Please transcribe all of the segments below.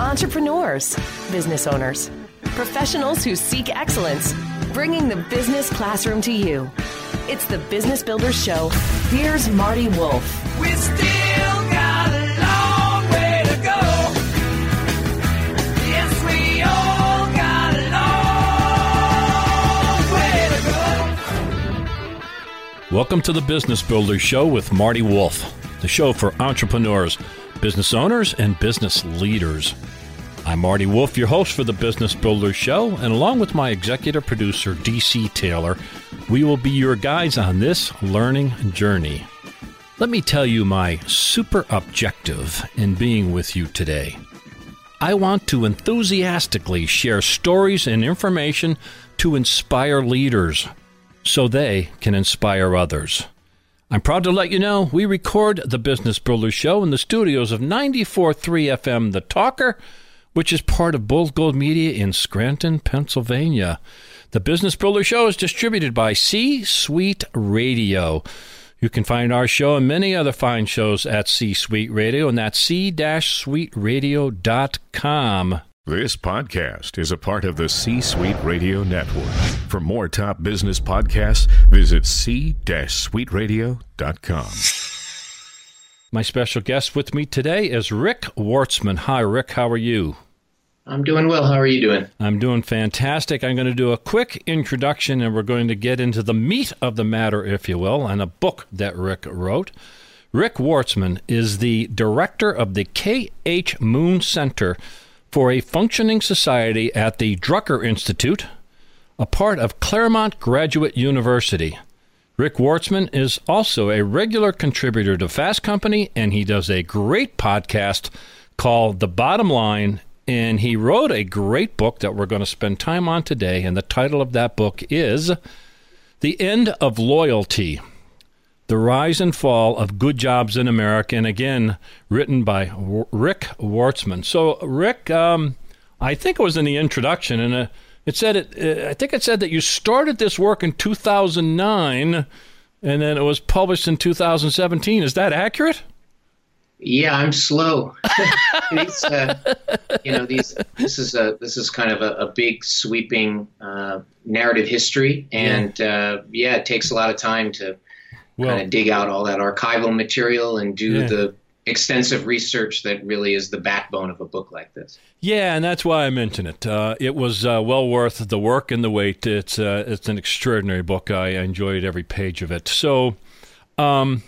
entrepreneurs, business owners, professionals who seek excellence, bringing the business classroom to you. It's the Business Builders Show. Here's Marty Wolf. We still got a long way to go. Yes, we all got a long way to go. Welcome to the Business Builders Show with Marty Wolf, the show for entrepreneurs, business owners, and business leaders. I'm Marty Wolf, your host for the Business Builders Show, and along with my executive producer, DC Taylor, we will be your guides on this learning journey. Let me tell you my super objective in being with you today. I want to enthusiastically share stories and information to inspire leaders so they can inspire others. I'm proud to let you know we record the Business Builders Show in the studios of 94.3 FM, The Talker, which is part of Bold Gold Media in Scranton, Pennsylvania. The Business Builder Show is distributed by C-Suite Radio. You can find our show and many other fine shows at C-Suite Radio, and that's c-suiteradio.com. This podcast is a part of the C-Suite Radio Network. For more top business podcasts, visit c-suiteradio.com. My special guest with me today is Rick Wartzman. Hi, Rick. How are you? I'm doing well. How are you doing? I'm doing fantastic. I'm going to do a quick introduction, and we're going to get into the meat of the matter, if you will, and a book that Rick wrote. Rick Wartzman is the director of the KH Moon Center for a Functioning Society at the Drucker Institute, a part of Claremont Graduate University. Rick Wartzman is also a regular contributor to Fast Company, and he does a great podcast called The Bottom Line, and he wrote a great book that we're going to spend time on today, and the title of that book is The End of Loyalty, The Rise and Fall of Good Jobs in America, and again, written by Rick Wartzman. So, Rick, I think it was in the introduction, and it said that you started this work in 2009, and then it was published in 2017. Is that accurate? Yeah, I'm slow. This is kind of a big sweeping narrative history, and it takes a lot of time to kind of dig out all that archival material and do the extensive research that really is the backbone of a book like this. Yeah, and that's why I mention it. It was well worth the work and the wait. It's an extraordinary book. I enjoyed every page of it. So the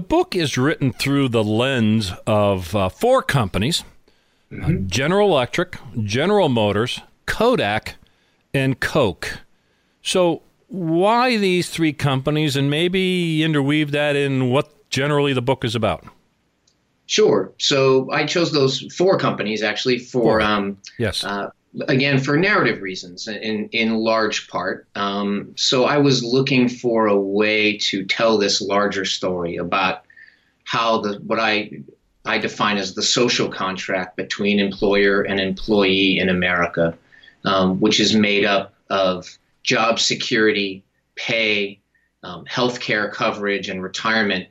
book is written through the lens of four companies, General Electric, General Motors, Kodak, and Coke. So why these three companies, and maybe interweave that in what generally the book is about? Sure. So I chose those four companies actually for, again, for narrative reasons in large part. So I was looking for a way to tell this larger story about how what I define as the social contract between employer and employee in America, which is made up of job security, pay, healthcare coverage, and retirement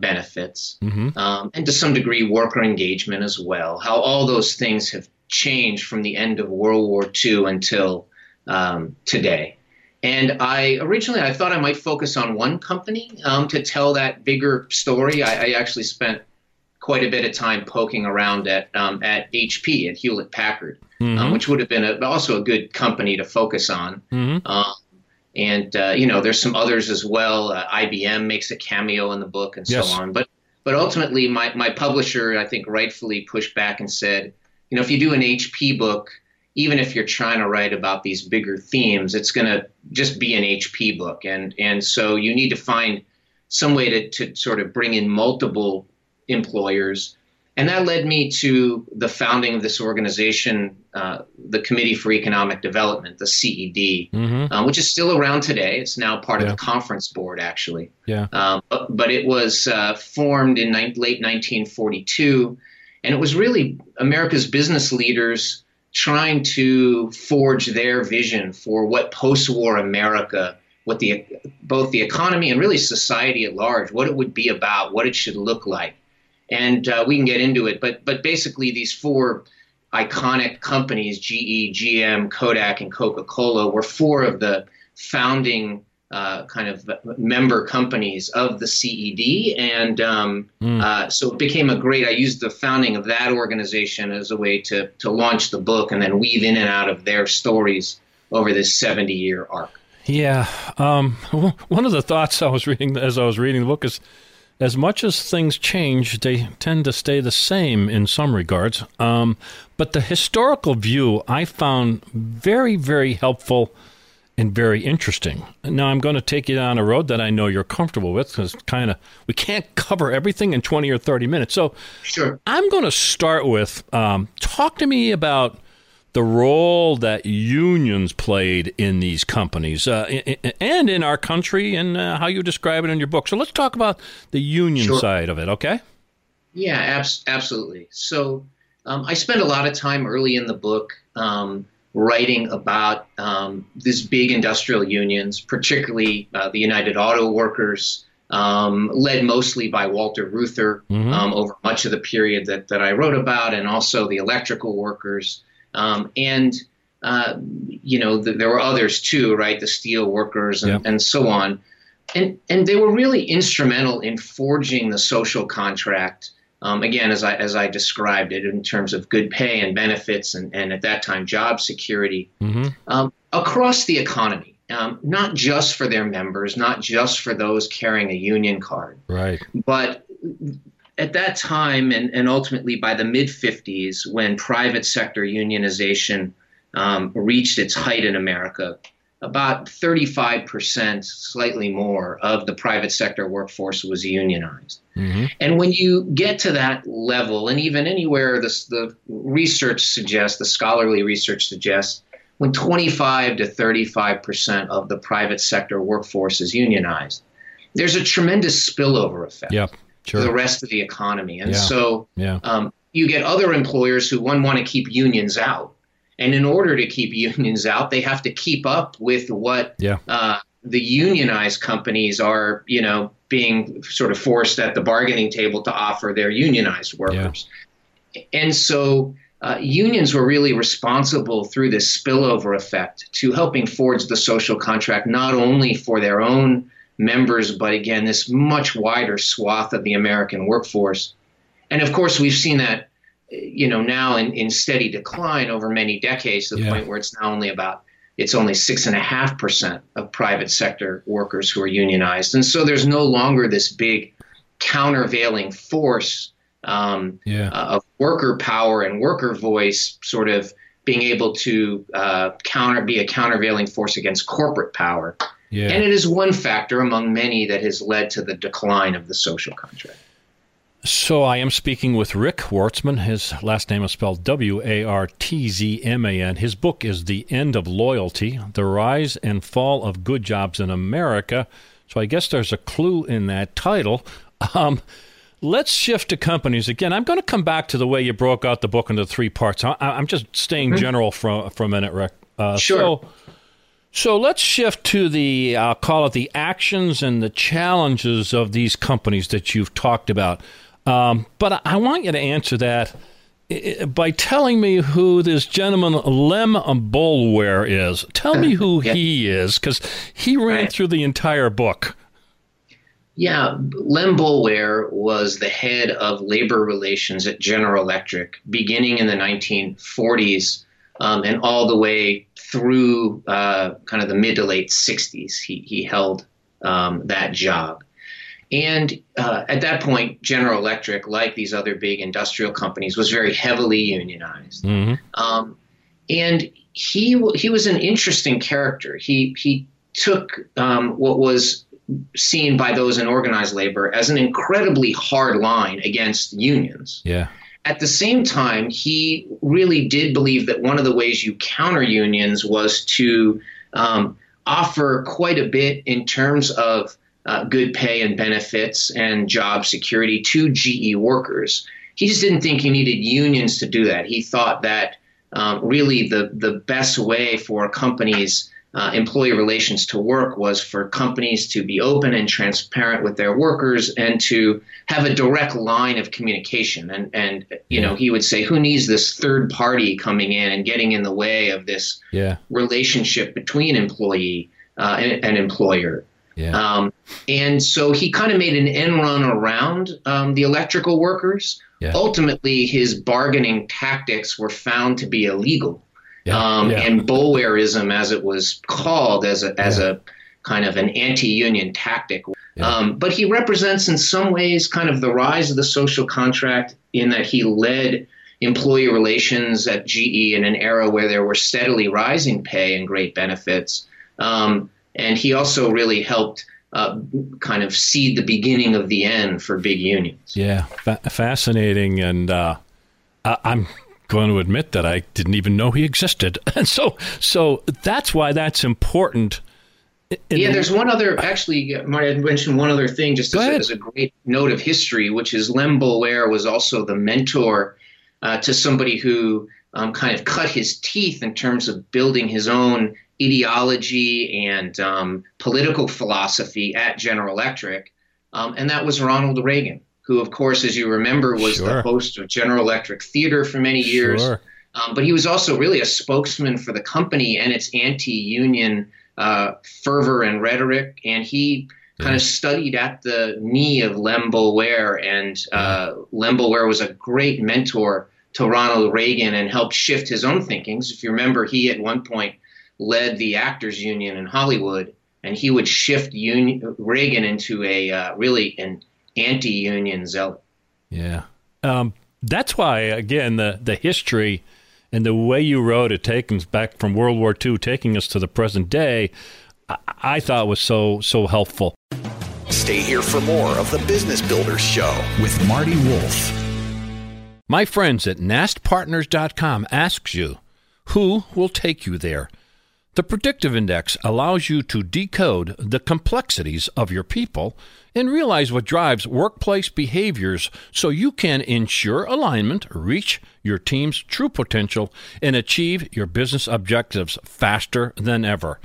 benefits, and to some degree worker engagement as well, how all those things have changed from the end of World War II until today. And I thought I might focus on one company to tell that bigger story. I actually spent quite a bit of time poking around at HP, at Hewlett-Packard, which would have been also a good company to focus on. And there's some others as well. IBM makes a cameo in the book and so on. But ultimately, my publisher, I think, rightfully pushed back and said, if you do an HP book, even if you're trying to write about these bigger themes, it's going to just be an HP book. And so you need to find some way to sort of bring in multiple employers. And that led me to the founding of this organization, the Committee for Economic Development, the CED, which is still around today. It's now part of the Conference Board, actually. Yeah. But it was formed in late 1942, and it was really America's business leaders trying to forge their vision for what post-war America, both the economy and really society at large, what it would be about, what it should look like. And we can get into it, but basically these four iconic companies, GE, GM, Kodak, and Coca-Cola, were four of the founding kind of member companies of the CED. And so it became a great, I used the founding of that organization as a way to launch the book and then weave in and out of their stories over this 70-year arc. Yeah. One of the thoughts I was reading as I was reading the book is, as much as things change, they tend to stay the same in some regards. But the historical view I found very, very helpful and very interesting. Now, I'm going to take you down a road that I know you're comfortable with because kind of we can't cover everything in 20 or 30 minutes. So sure. I'm going to start with talk to me about the role that unions played in these companies and in our country and how you describe it in your book. So let's talk about the union sure. side of it, okay? Yeah, absolutely. So I spent a lot of time early in the book writing about these big industrial unions, particularly the United Auto Workers, led mostly by Walter Reuther over much of the period that I wrote about, and also the electrical workers. There were others too, right? The steel workers and so on. And they were really instrumental in forging the social contract. Again, as I described it in terms of good pay and benefits and at that time, job security, across the economy, not just for their members, not just for those carrying a union card, right? But at that time, and ultimately by the mid-50s, when private sector unionization reached its height in America, about 35%, slightly more, of the private sector workforce was unionized. And when you get to that level, and even anywhere the research suggests, the scholarly research suggests, when 25 to 35% of the private sector workforce is unionized, there's a tremendous spillover effect. Yep. Sure. The rest of the economy. And you get other employers who want to keep unions out. And in order to keep unions out, they have to keep up with what the unionized companies are, being sort of forced at the bargaining table to offer their unionized workers. Yeah. And so unions were really responsible through this spillover effect to helping forge the social contract, not only for their own members, but again, this much wider swath of the American workforce. And of course, we've seen that, now in steady decline over many decades, to the point where it's now only 6.5% of private sector workers who are unionized. And so there's no longer this big countervailing force of worker power and worker voice sort of being able to be a countervailing force against corporate power. Yeah. And it is one factor among many that has led to the decline of the social contract. So I am speaking with Rick Wartzman. His last name is spelled Wartzman. His book is The End of Loyalty, The Rise and Fall of Good Jobs in America. So I guess there's a clue in that title. Let's shift to companies. Again, I'm going to come back to the way you broke out the book into three parts. I'm just staying general for a minute, Rick. Sure. So let's shift to the, I'll call it the actions and the challenges of these companies that you've talked about. But I want you to answer that by telling me who this gentleman, Lem Boulware, is. Tell me who he is, because he ran through the entire book. Yeah, Lem Boulware was the head of labor relations at General Electric beginning in the 1940s. And all the way through kind of the mid to late 60s, he held that job. And at that point, General Electric, like these other big industrial companies, was very heavily unionized. And he was an interesting character. He took what was seen by those in organized labor as an incredibly hard line against unions. Yeah. At the same time, he really did believe that one of the ways you counter unions was to offer quite a bit in terms of good pay and benefits and job security to GE workers. He just didn't think you needed unions to do that. He thought that really the best way for companies employee relations to work was for companies to be open and transparent with their workers and to have a direct line of communication. And you know, he would say, who needs this third party coming in and getting in the way of this relationship between employee and employer? Yeah. And so he kind of made an end run around the electrical workers. Yeah. Ultimately, his bargaining tactics were found to be illegal. Yeah, and Boulwareism, as it was called, as a kind of an anti-union tactic. Yeah. But he represents in some ways kind of the rise of the social contract in that he led employee relations at GE in an era where there were steadily rising pay and great benefits. And he also really helped kind of seed the beginning of the end for big unions. Yeah, fascinating. And I'm going to admit that I didn't even know he existed. And so that's why that's important. Yeah, there's one other, actually, Marty, I'd mention one other thing just as a great note of history, which is Lem Boulware was also the mentor to somebody who kind of cut his teeth in terms of building his own ideology and political philosophy at General Electric. And that was Ronald Reagan, who, of course, as you remember, was the host of General Electric Theater for many years. Sure. But he was also really a spokesman for the company and its anti-union fervor and rhetoric. And he kind of studied at the knee of Lem Boulware. And Lem Boulware was a great mentor to Ronald Reagan and helped shift his own thinkings. If you remember, he at one point led the actors union in Hollywood, and he would shift Reagan into a really an anti-union zealot. Yeah. That's why, again, the history and the way you wrote it, taking us back from World War II, taking us to the present day, I thought was so helpful. Stay here for more of the Business Builders Show with Marty Wolf. My friends at Nastpartners.com asks you, who will take you there? The Predictive Index allows you to decode the complexities of your people and realize what drives workplace behaviors so you can ensure alignment, reach your team's true potential, and achieve your business objectives faster than ever.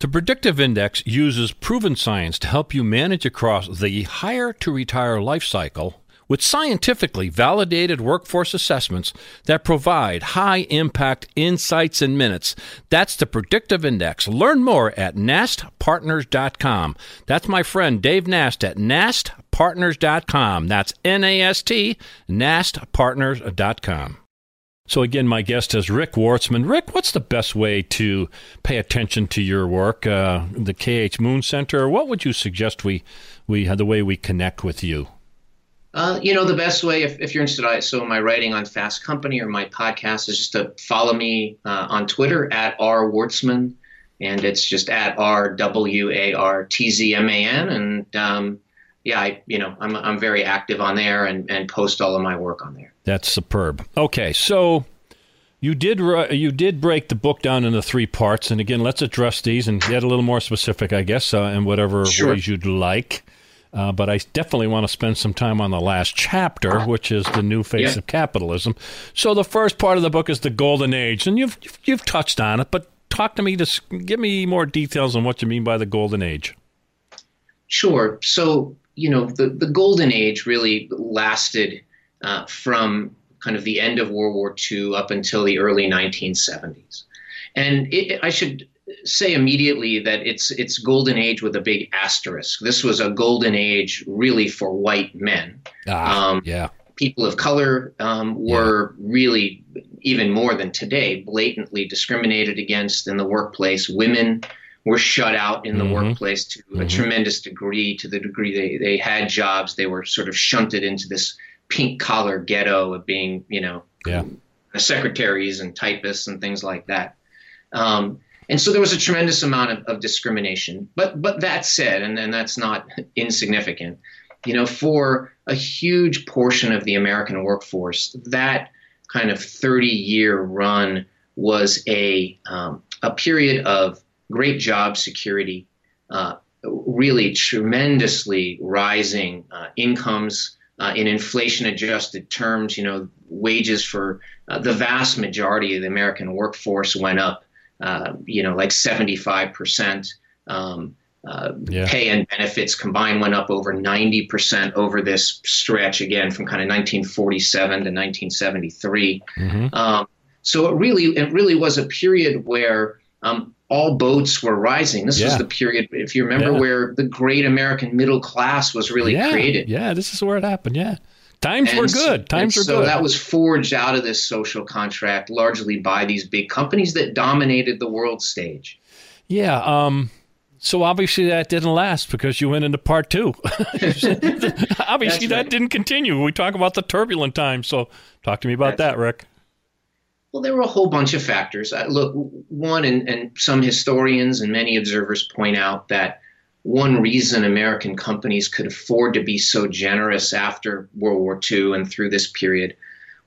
The Predictive Index uses proven science to help you manage across the hire-to-retire life cycle with scientifically validated workforce assessments that provide high-impact insights in minutes. That's the Predictive Index. Learn more at nastpartners.com. That's my friend Dave Nast at nastpartners.com. That's N-A-S-T, nastpartners.com. So again, my guest is Rick Wartzman. Rick, what's the best way to pay attention to your work, the KH Moon Center? What would you suggest the way we connect with you? You know, the best way, if you're interested, so my writing on Fast Company or my podcast is just to follow me on Twitter at @rwartzman, and it's just at @RWARTZMAN. And I'm very active on there and post all of my work on there. That's superb. Okay, so you did break the book down into three parts, and again, let's address these and get a little more specific, I guess, in whatever ways you'd like. But I definitely want to spend some time on the last chapter, which is the new face of capitalism. So the first part of the book is the golden age, and you've touched on it. But talk to me, give me more details on what you mean by the golden age. Sure. So the golden age really lasted from kind of the end of World War II up until the early 1970s, and I should say immediately that it's golden age with a big asterisk. This was a golden age really for white men. People of color were really, even more than today, blatantly discriminated against in the workplace. Women were shut out in the workplace to a tremendous degree, to the degree they had jobs. They were sort of shunted into this pink collar ghetto of being, secretaries and typists and things like that. And so there was a tremendous amount of discrimination. But that said, and that's not insignificant, for a huge portion of the American workforce, that kind of 30-year run was a period of great job security, really tremendously rising incomes in inflation-adjusted terms. Wages for the vast majority of the American workforce went up like 75%. Pay and benefits combined went up over 90% over this stretch, again, from kind of 1947 to 1973. Mm-hmm. So it really was a period where all boats were rising. This was the period, if you remember, where the great American middle class was really created. Yeah, this is where it happened, Times were good. So that was forged out of this social contract largely by these big companies that dominated the world stage. Yeah. So obviously that didn't last because you went into part two. Obviously that didn't continue. We talk about the turbulent times. So talk to me about that, Rick. Well, there were a whole bunch of factors. Look, one, and some historians and many observers point out that one reason American companies could afford to be so generous after World War II and through this period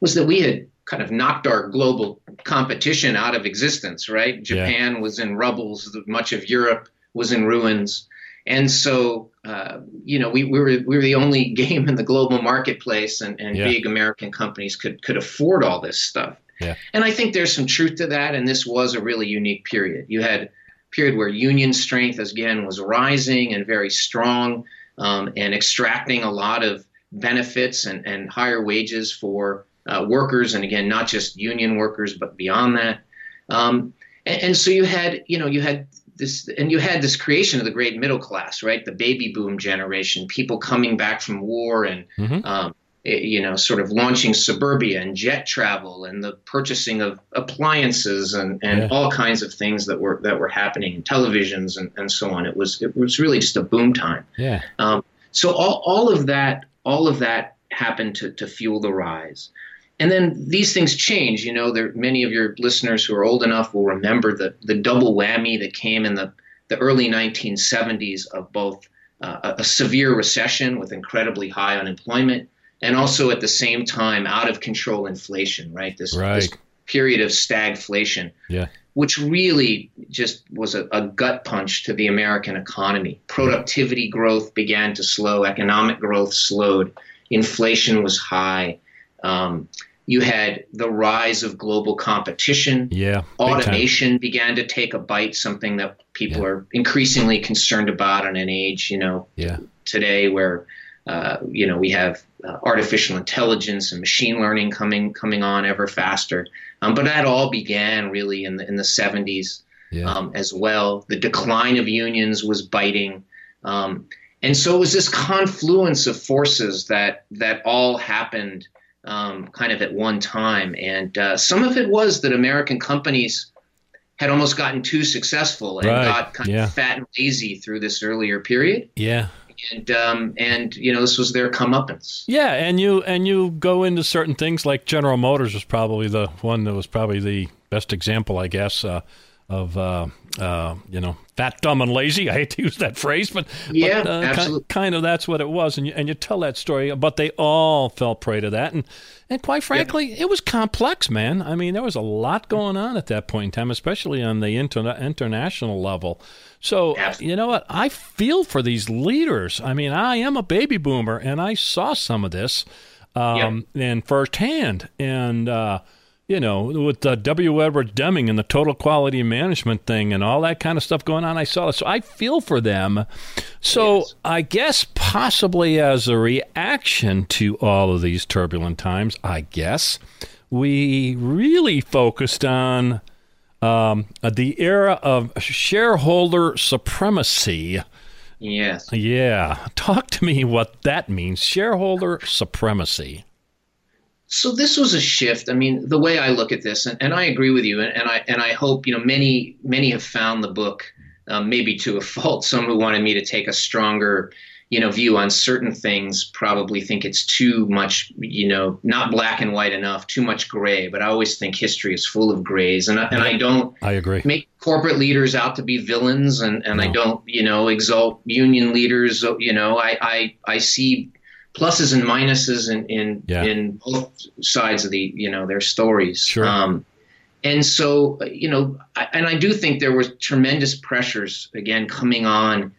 was that we had kind of knocked our global competition out of existence, right? Japan was in rubbles. Much of Europe was in ruins. And so, we were the only game in the global marketplace, and big American companies could afford all this stuff. Yeah. And I think there's some truth to that, and this was a really unique period. You had period where union strength, again, was rising and very strong, and extracting a lot of benefits and higher wages for workers. And again, not just union workers, but beyond that. And so you had this creation of the great middle class, right? The baby boom generation, people coming back from war and, mm-hmm. Sort of launching suburbia and jet travel and the purchasing of appliances and all kinds of things that were happening in televisions and so on. It was really just a boom time. Yeah. So all of that happened to fuel the rise. And then these things change. Many of your listeners who are old enough will remember the double whammy that came in the early 1970s of both a severe recession with incredibly high unemployment, and also at the same time, out of control inflation, right? This period of stagflation, which really just was a gut punch to the American economy. Productivity growth began to slow. Economic growth slowed. Inflation was high. You had the rise of global competition. Yeah, automation began to take a bite, something that people are increasingly concerned about in an age, today where, we have artificial intelligence and machine learning coming on ever faster. But that all began really in the 70s as well. The decline of unions was biting. And so it was this confluence of forces that all happened kind of at one time. And some of it was that American companies had almost gotten too successful and got kind of fat and lazy through this earlier period. Yeah. And this was their comeuppance. Yeah, and you go into certain things like General Motors was probably the one that was probably the best example, I guess, of fat, dumb, and lazy. I hate to use that phrase, but absolutely, kind of that's what it was. And you tell that story, but they all fell prey to that. And quite frankly, it was complex, man. I mean, there was a lot going on at that point in time, especially on the international level. So, you know what? I feel for these leaders. I mean, I am a baby boomer, and I saw some of this and firsthand. And, with W. Edward Deming and the total quality management thing and all that kind of stuff going on, I saw this. So I feel for them. So I guess possibly as a reaction to all of these turbulent times, I guess we really focused on the era of shareholder supremacy. Yes. Yeah. Talk to me what that means, shareholder supremacy. So this was a shift. I mean, the way I look at this, and I agree with you, and I hope, many have found the book, maybe to a fault. Some who wanted me to take a stronger, view on certain things probably think it's too much, not black and white enough, too much gray. But I always think history is full of grays, and I don't make corporate leaders out to be villains, and I don't, exalt union leaders. I see pluses and minuses in both sides of the, their stories. Sure. And so, I do think there were tremendous pressures, again, coming on,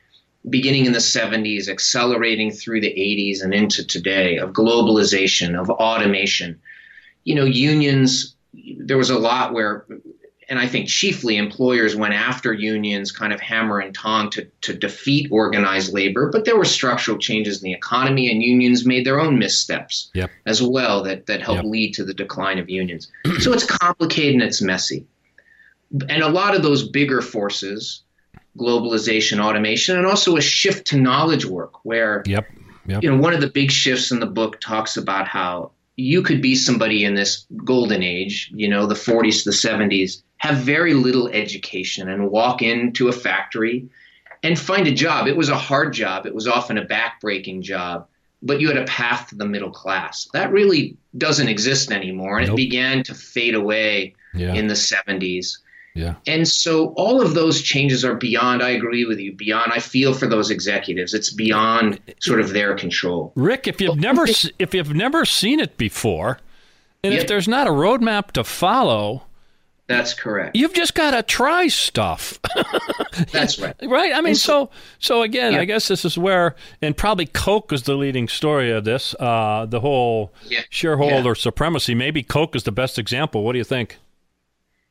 beginning in the 70s, accelerating through the 80s and into today, of globalization, of automation. Unions, there was a lot where and I think chiefly employers went after unions kind of hammer and tong to defeat organized labor, but there were structural changes in the economy, and unions made their own missteps as well that helped lead to the decline of unions. So it's complicated and it's messy. And a lot of those bigger forces, globalization, automation, and also a shift to knowledge work where, you know, one of the big shifts in the book talks about how you could be somebody in this golden age, you know, the 40s, the 70s, have very little education and walk into a factory and find a job. It was a hard job. It was often a backbreaking job, but you had a path to the middle class. That really doesn't exist anymore, and it began to fade away in the 70s. Yeah. And so all of those changes are beyond, I agree with you, beyond, I feel for those executives. It's beyond sort of their control. Rick, if you've never seen it before, and if there's not a roadmap to follow. That's correct. You've just got to try stuff. That's right. Right? I mean, so again, I guess this is where, and probably Coke is the leading story of this, the whole shareholder supremacy. Maybe Coke is the best example. What do you think?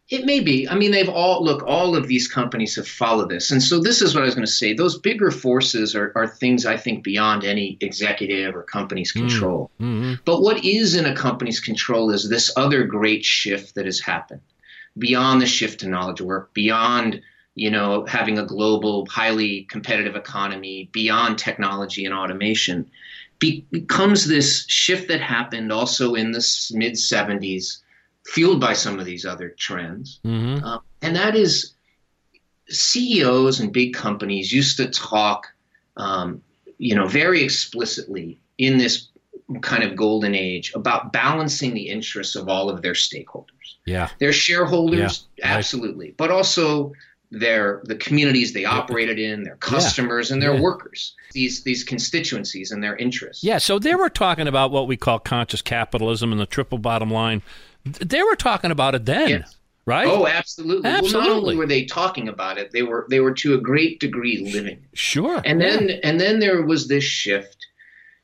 It may be. I mean, all of these companies have followed this. And so this is what I was going to say. Those bigger forces are things, I think, beyond any executive or company's control. Mm-hmm. But what is in a company's control is this other great shift that has happened beyond the shift to knowledge work, beyond, you know, having a global, highly competitive economy, beyond technology and automation, becomes this shift that happened also in the mid-70s, fueled by some of these other trends. Mm-hmm. And that is, CEOs and big companies used to talk, you know, very explicitly in this kind of golden age about balancing the interests of all of their stakeholders. Yeah. Their shareholders, absolutely, but also the communities they operated in, their customers and their workers, these constituencies and their interests. Yeah, so they were talking about what we call conscious capitalism and the triple bottom line. They were talking about it then, right? Oh, absolutely. Well, not only were they talking about it, they were to a great degree living it. Sure. And then there was this shift,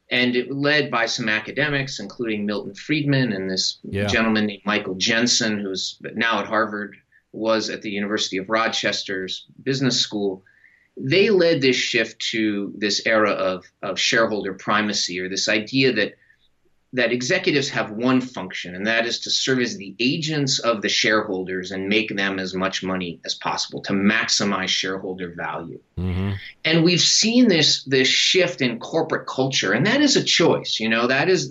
and it led by some academics, including Milton Friedman and this gentleman named Michael Jensen, who's now at Harvard, was at the University of Rochester's business school. They led this shift to this era of shareholder primacy, or this idea that executives have one function, and that is to serve as the agents of the shareholders and make them as much money as possible to maximize shareholder value. Mm-hmm. And we've seen this shift in corporate culture, and that is a choice. You know, that is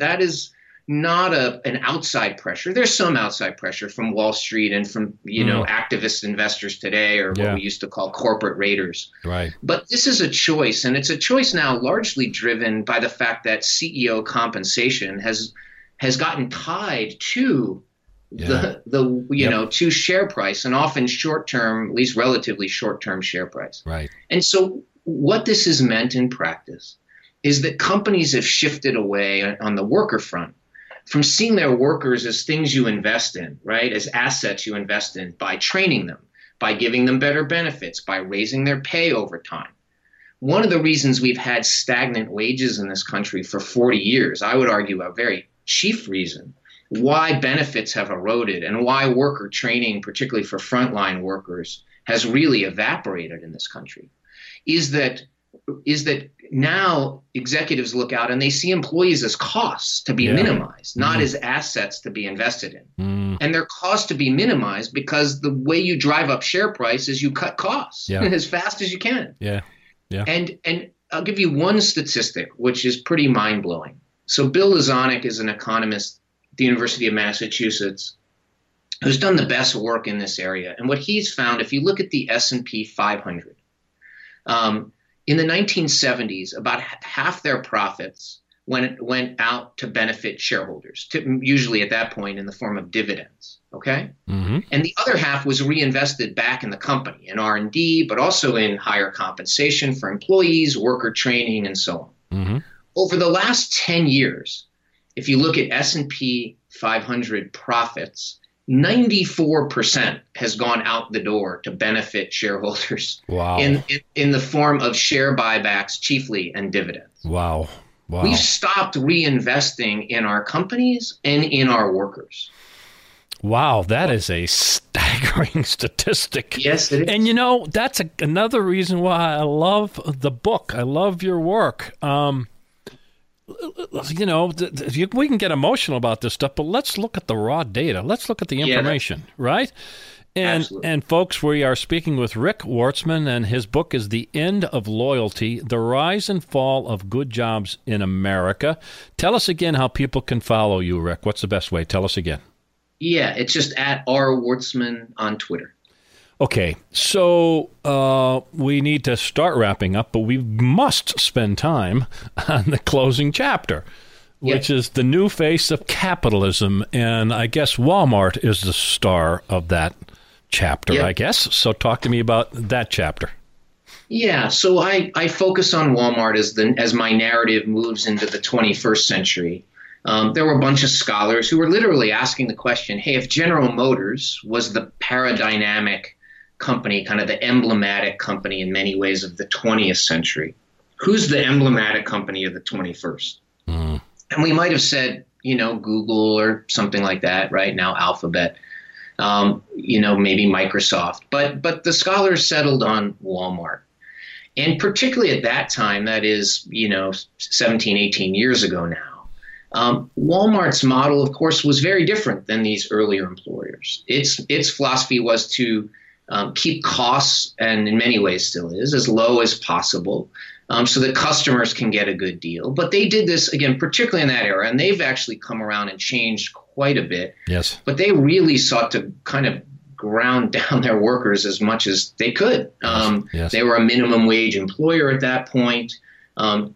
not an outside pressure. There's some outside pressure from Wall Street and from, you know, activist investors today, or what we used to call corporate raiders. Right. But this is a choice, and it's a choice now largely driven by the fact that CEO compensation has gotten tied to the know, to share price, and often short-term, at least relatively short-term share price. Right. And so what this has meant in practice is that companies have shifted away on the worker front from seeing their workers as things you invest in, right, as assets you invest in, by training them, by giving them better benefits, by raising their pay over time. One of the reasons we've had stagnant wages in this country for 40 years, I would argue a very chief reason, why benefits have eroded and why worker training, particularly for frontline workers, has really evaporated in this country, is that now executives look out and they see employees as costs to be minimized, not as assets to be invested in. Mm. And they're costs to be minimized because the way you drive up share price is you cut costs as fast as you can. Yeah. Yeah. And I'll give you one statistic, which is pretty mind-blowing. So Bill Lozanic is an economist at the University of Massachusetts who's done the best work in this area. And what he's found, if you look at the S&P 500, in the 1970s, about half their profits went out to benefit shareholders, usually at that point in the form of dividends, okay? Mm-hmm. And the other half was reinvested back in the company, in R&D, but also in higher compensation for employees, worker training, and so on. Mm-hmm. Over the last 10 years, if you look at S&P 500 profits, 94% has gone out the door to benefit shareholders in the form of share buybacks chiefly and dividends. Wow. We've stopped reinvesting in our companies and in our workers. Wow, that is a staggering statistic. Yes, it is. And, you know, that's another reason why I love the book. I love your work. You know, we can get emotional about this stuff, but let's look at the raw data. Let's look at the information, right? And absolutely. And folks, we are speaking with Rick Wartzman, and his book is The End of Loyalty, The Rise and Fall of Good Jobs in America. Tell us again how people can follow you, Rick. What's the best way? Tell us again. Yeah, it's just at R. Wartzman on Twitter. Okay, so we need to start wrapping up, but we must spend time on the closing chapter, which is the new face of capitalism. And I guess Walmart is the star of that chapter, I guess. So talk to me about that chapter. Yeah, so I focus on Walmart as my narrative moves into the 21st century. There were a bunch of scholars who were literally asking the question, hey, if General Motors was the paradigmatic company, kind of the emblematic company in many ways of the 20th century, who's the emblematic company of the 21st? Mm. And we might have said, you know, Google or something like that, right? Now Alphabet. You know, maybe Microsoft, but the scholars settled on Walmart. And particularly at that time, that is, you know, 17, 18 years ago now, Walmart's model, of course, was very different than these earlier employers. Its philosophy was to keep costs, and in many ways still is, as low as possible, so that customers can get a good deal. But they did this, again, particularly in that era, and they've actually come around and changed quite a bit. Yes. But they really sought to kind of ground down their workers as much as they could. Yes. They were a minimum wage employer at that point, to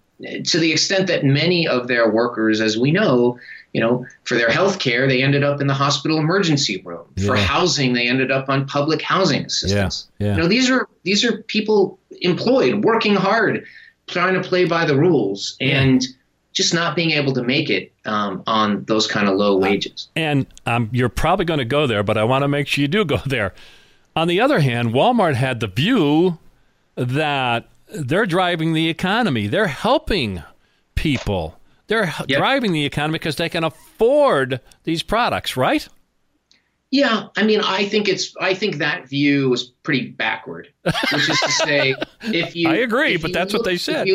the extent that many of their workers, as we know, you know, for their health care, they ended up in the hospital emergency room. Yeah. For housing, they ended up on public housing assistance. Yeah. Yeah. You know, these are people employed, working hard, trying to play by the rules, and just not being able to make it on those kind of low wages. And you're probably going to go there, but I want to make sure you do go there. On the other hand, Walmart had the view that they're driving the economy. They're helping people. They're driving the economy because they can afford these products, right? Yeah, I mean, I think that view was pretty backward, which is to say, I agree, but that's what they said.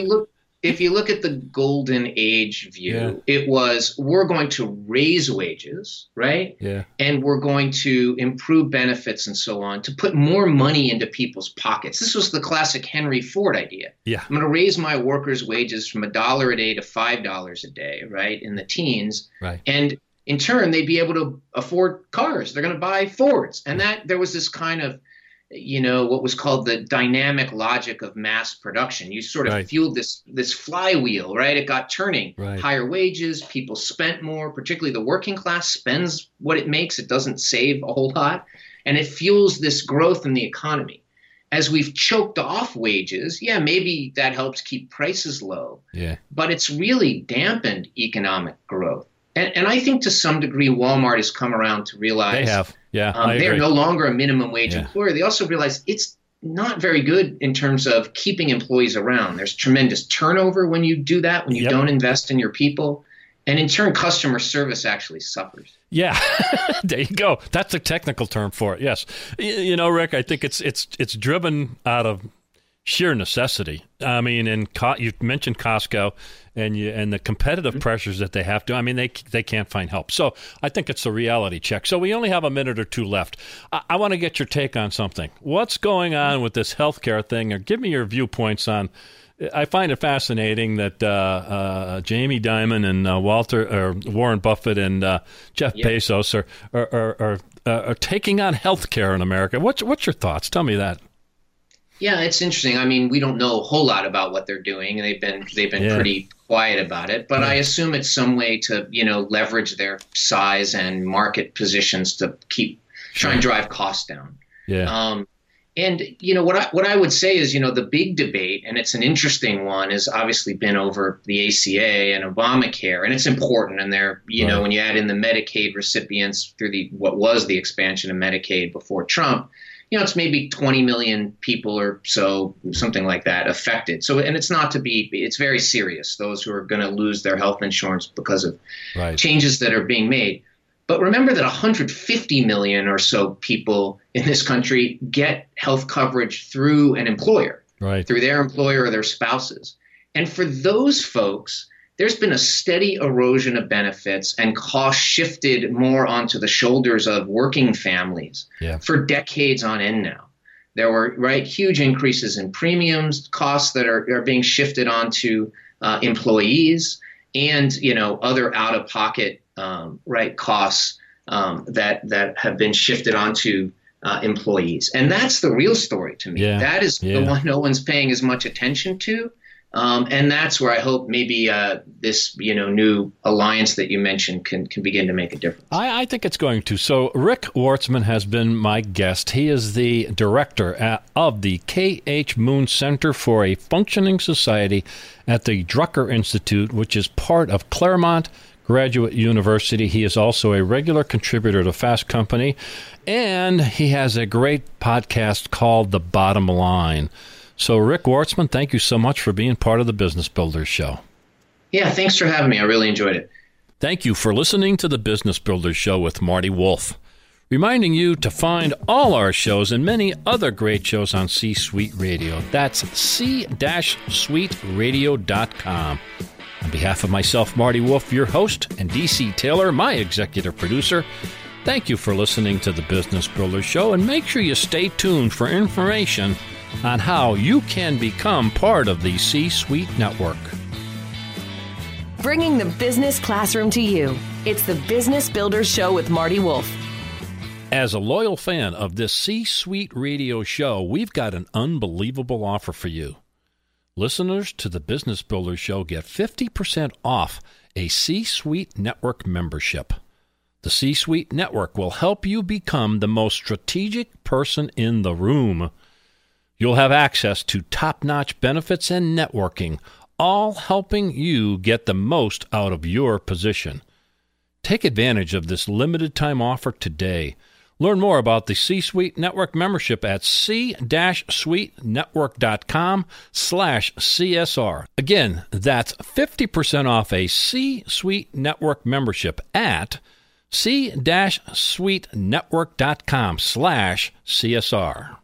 If you look at the golden age view, it was, we're going to raise wages, right? Yeah. And we're going to improve benefits and so on to put more money into people's pockets. This was the classic Henry Ford idea. Yeah. I'm going to raise my workers' wages from $1 a day to $5 a day, right, in the teens. Right. And in turn, they'd be able to afford cars. They're going to buy Fords. And that there was this kind of, you know, what was called the dynamic logic of mass production. You sort of fueled this flywheel, right? It got turning. Right. Higher wages, people spent more, particularly the working class spends what it makes. It doesn't save a whole lot. And it fuels this growth in the economy. As we've choked off wages, maybe that helps keep prices low. Yeah. But it's really dampened economic growth. And I think to some degree, Walmart has come around to realize they have. Yeah, they're no longer a minimum wage employer. They also realize it's not very good in terms of keeping employees around. There's tremendous turnover when you do that, when you don't invest in your people. And in turn, customer service actually suffers. Yeah, there you go. That's a technical term for it, yes. You know, Rick, I think it's driven out of sheer necessity. I mean, you mentioned Costco and the competitive pressures that they have to. I mean, they can't find help. So I think it's a reality check. So we only have a minute or two left. I want to get your take on something. What's going on with this healthcare thing? Or give me your viewpoints on. I find it fascinating that Jamie Dimon and Warren Buffett and Jeff Bezos are taking on healthcare in America. What's your thoughts? Tell me that. Yeah, it's interesting. I mean, we don't know a whole lot about what they're doing. They've been pretty quiet about it, but I assume it's some way to, you know, leverage their size and market positions to keep try and drive costs down. Yeah. And you know what I would say is, you know, the big debate, and it's an interesting one, has obviously been over the ACA and Obamacare, and it's important. And they're, you know, when you add in the Medicaid recipients through what was the expansion of Medicaid before Trump, you know, it's maybe 20 million people or so, something like that, affected. So, and it's not to be, it's very serious, those who are going to lose their health insurance because of changes that are being made. But remember that 150 million or so people in this country get health coverage through an employer, right, through their employer or their spouses. And for those folks, there's been a steady erosion of benefits and costs shifted more onto the shoulders of working families for decades on end now. There were huge increases in premiums, costs that are being shifted onto employees, and other out-of-pocket costs that have been shifted onto employees. And that's the real story to me. Yeah. That is the one no one's paying as much attention to. And that's where I hope maybe this new alliance that you mentioned can begin to make a difference. I think it's going to. So Rick Wartzman has been my guest. He is the director of the KH Moon Center for a Functioning Society at the Drucker Institute, which is part of Claremont Graduate University. He is also a regular contributor to Fast Company, and he has a great podcast called The Bottom Line. So, Rick Wartzman, thank you so much for being part of the Business Builders Show. Yeah, thanks for having me. I really enjoyed it. Thank you for listening to the Business Builders Show with Marty Wolf. Reminding you to find all our shows and many other great shows on C-Suite Radio. That's c-suiteradio.com. On behalf of myself, Marty Wolf, your host, and DC Taylor, my executive producer, thank you for listening to the Business Builders Show, and make sure you stay tuned for information on how you can become part of the C-Suite Network. Bringing the business classroom to you, it's the Business Builders Show with Marty Wolf. As a loyal fan of this C-Suite Radio show, we've got an unbelievable offer for you. Listeners to the Business Builders Show get 50% off a C-Suite Network membership. The C-Suite Network will help you become the most strategic person in the room. You'll have access to top-notch benefits and networking, all helping you get the most out of your position. Take advantage of this limited-time offer today. Learn more about the C-Suite Network membership at c-suitenetwork.com/CSR. Again, that's 50% off a C-Suite Network membership at c-suitenetwork.com/CSR.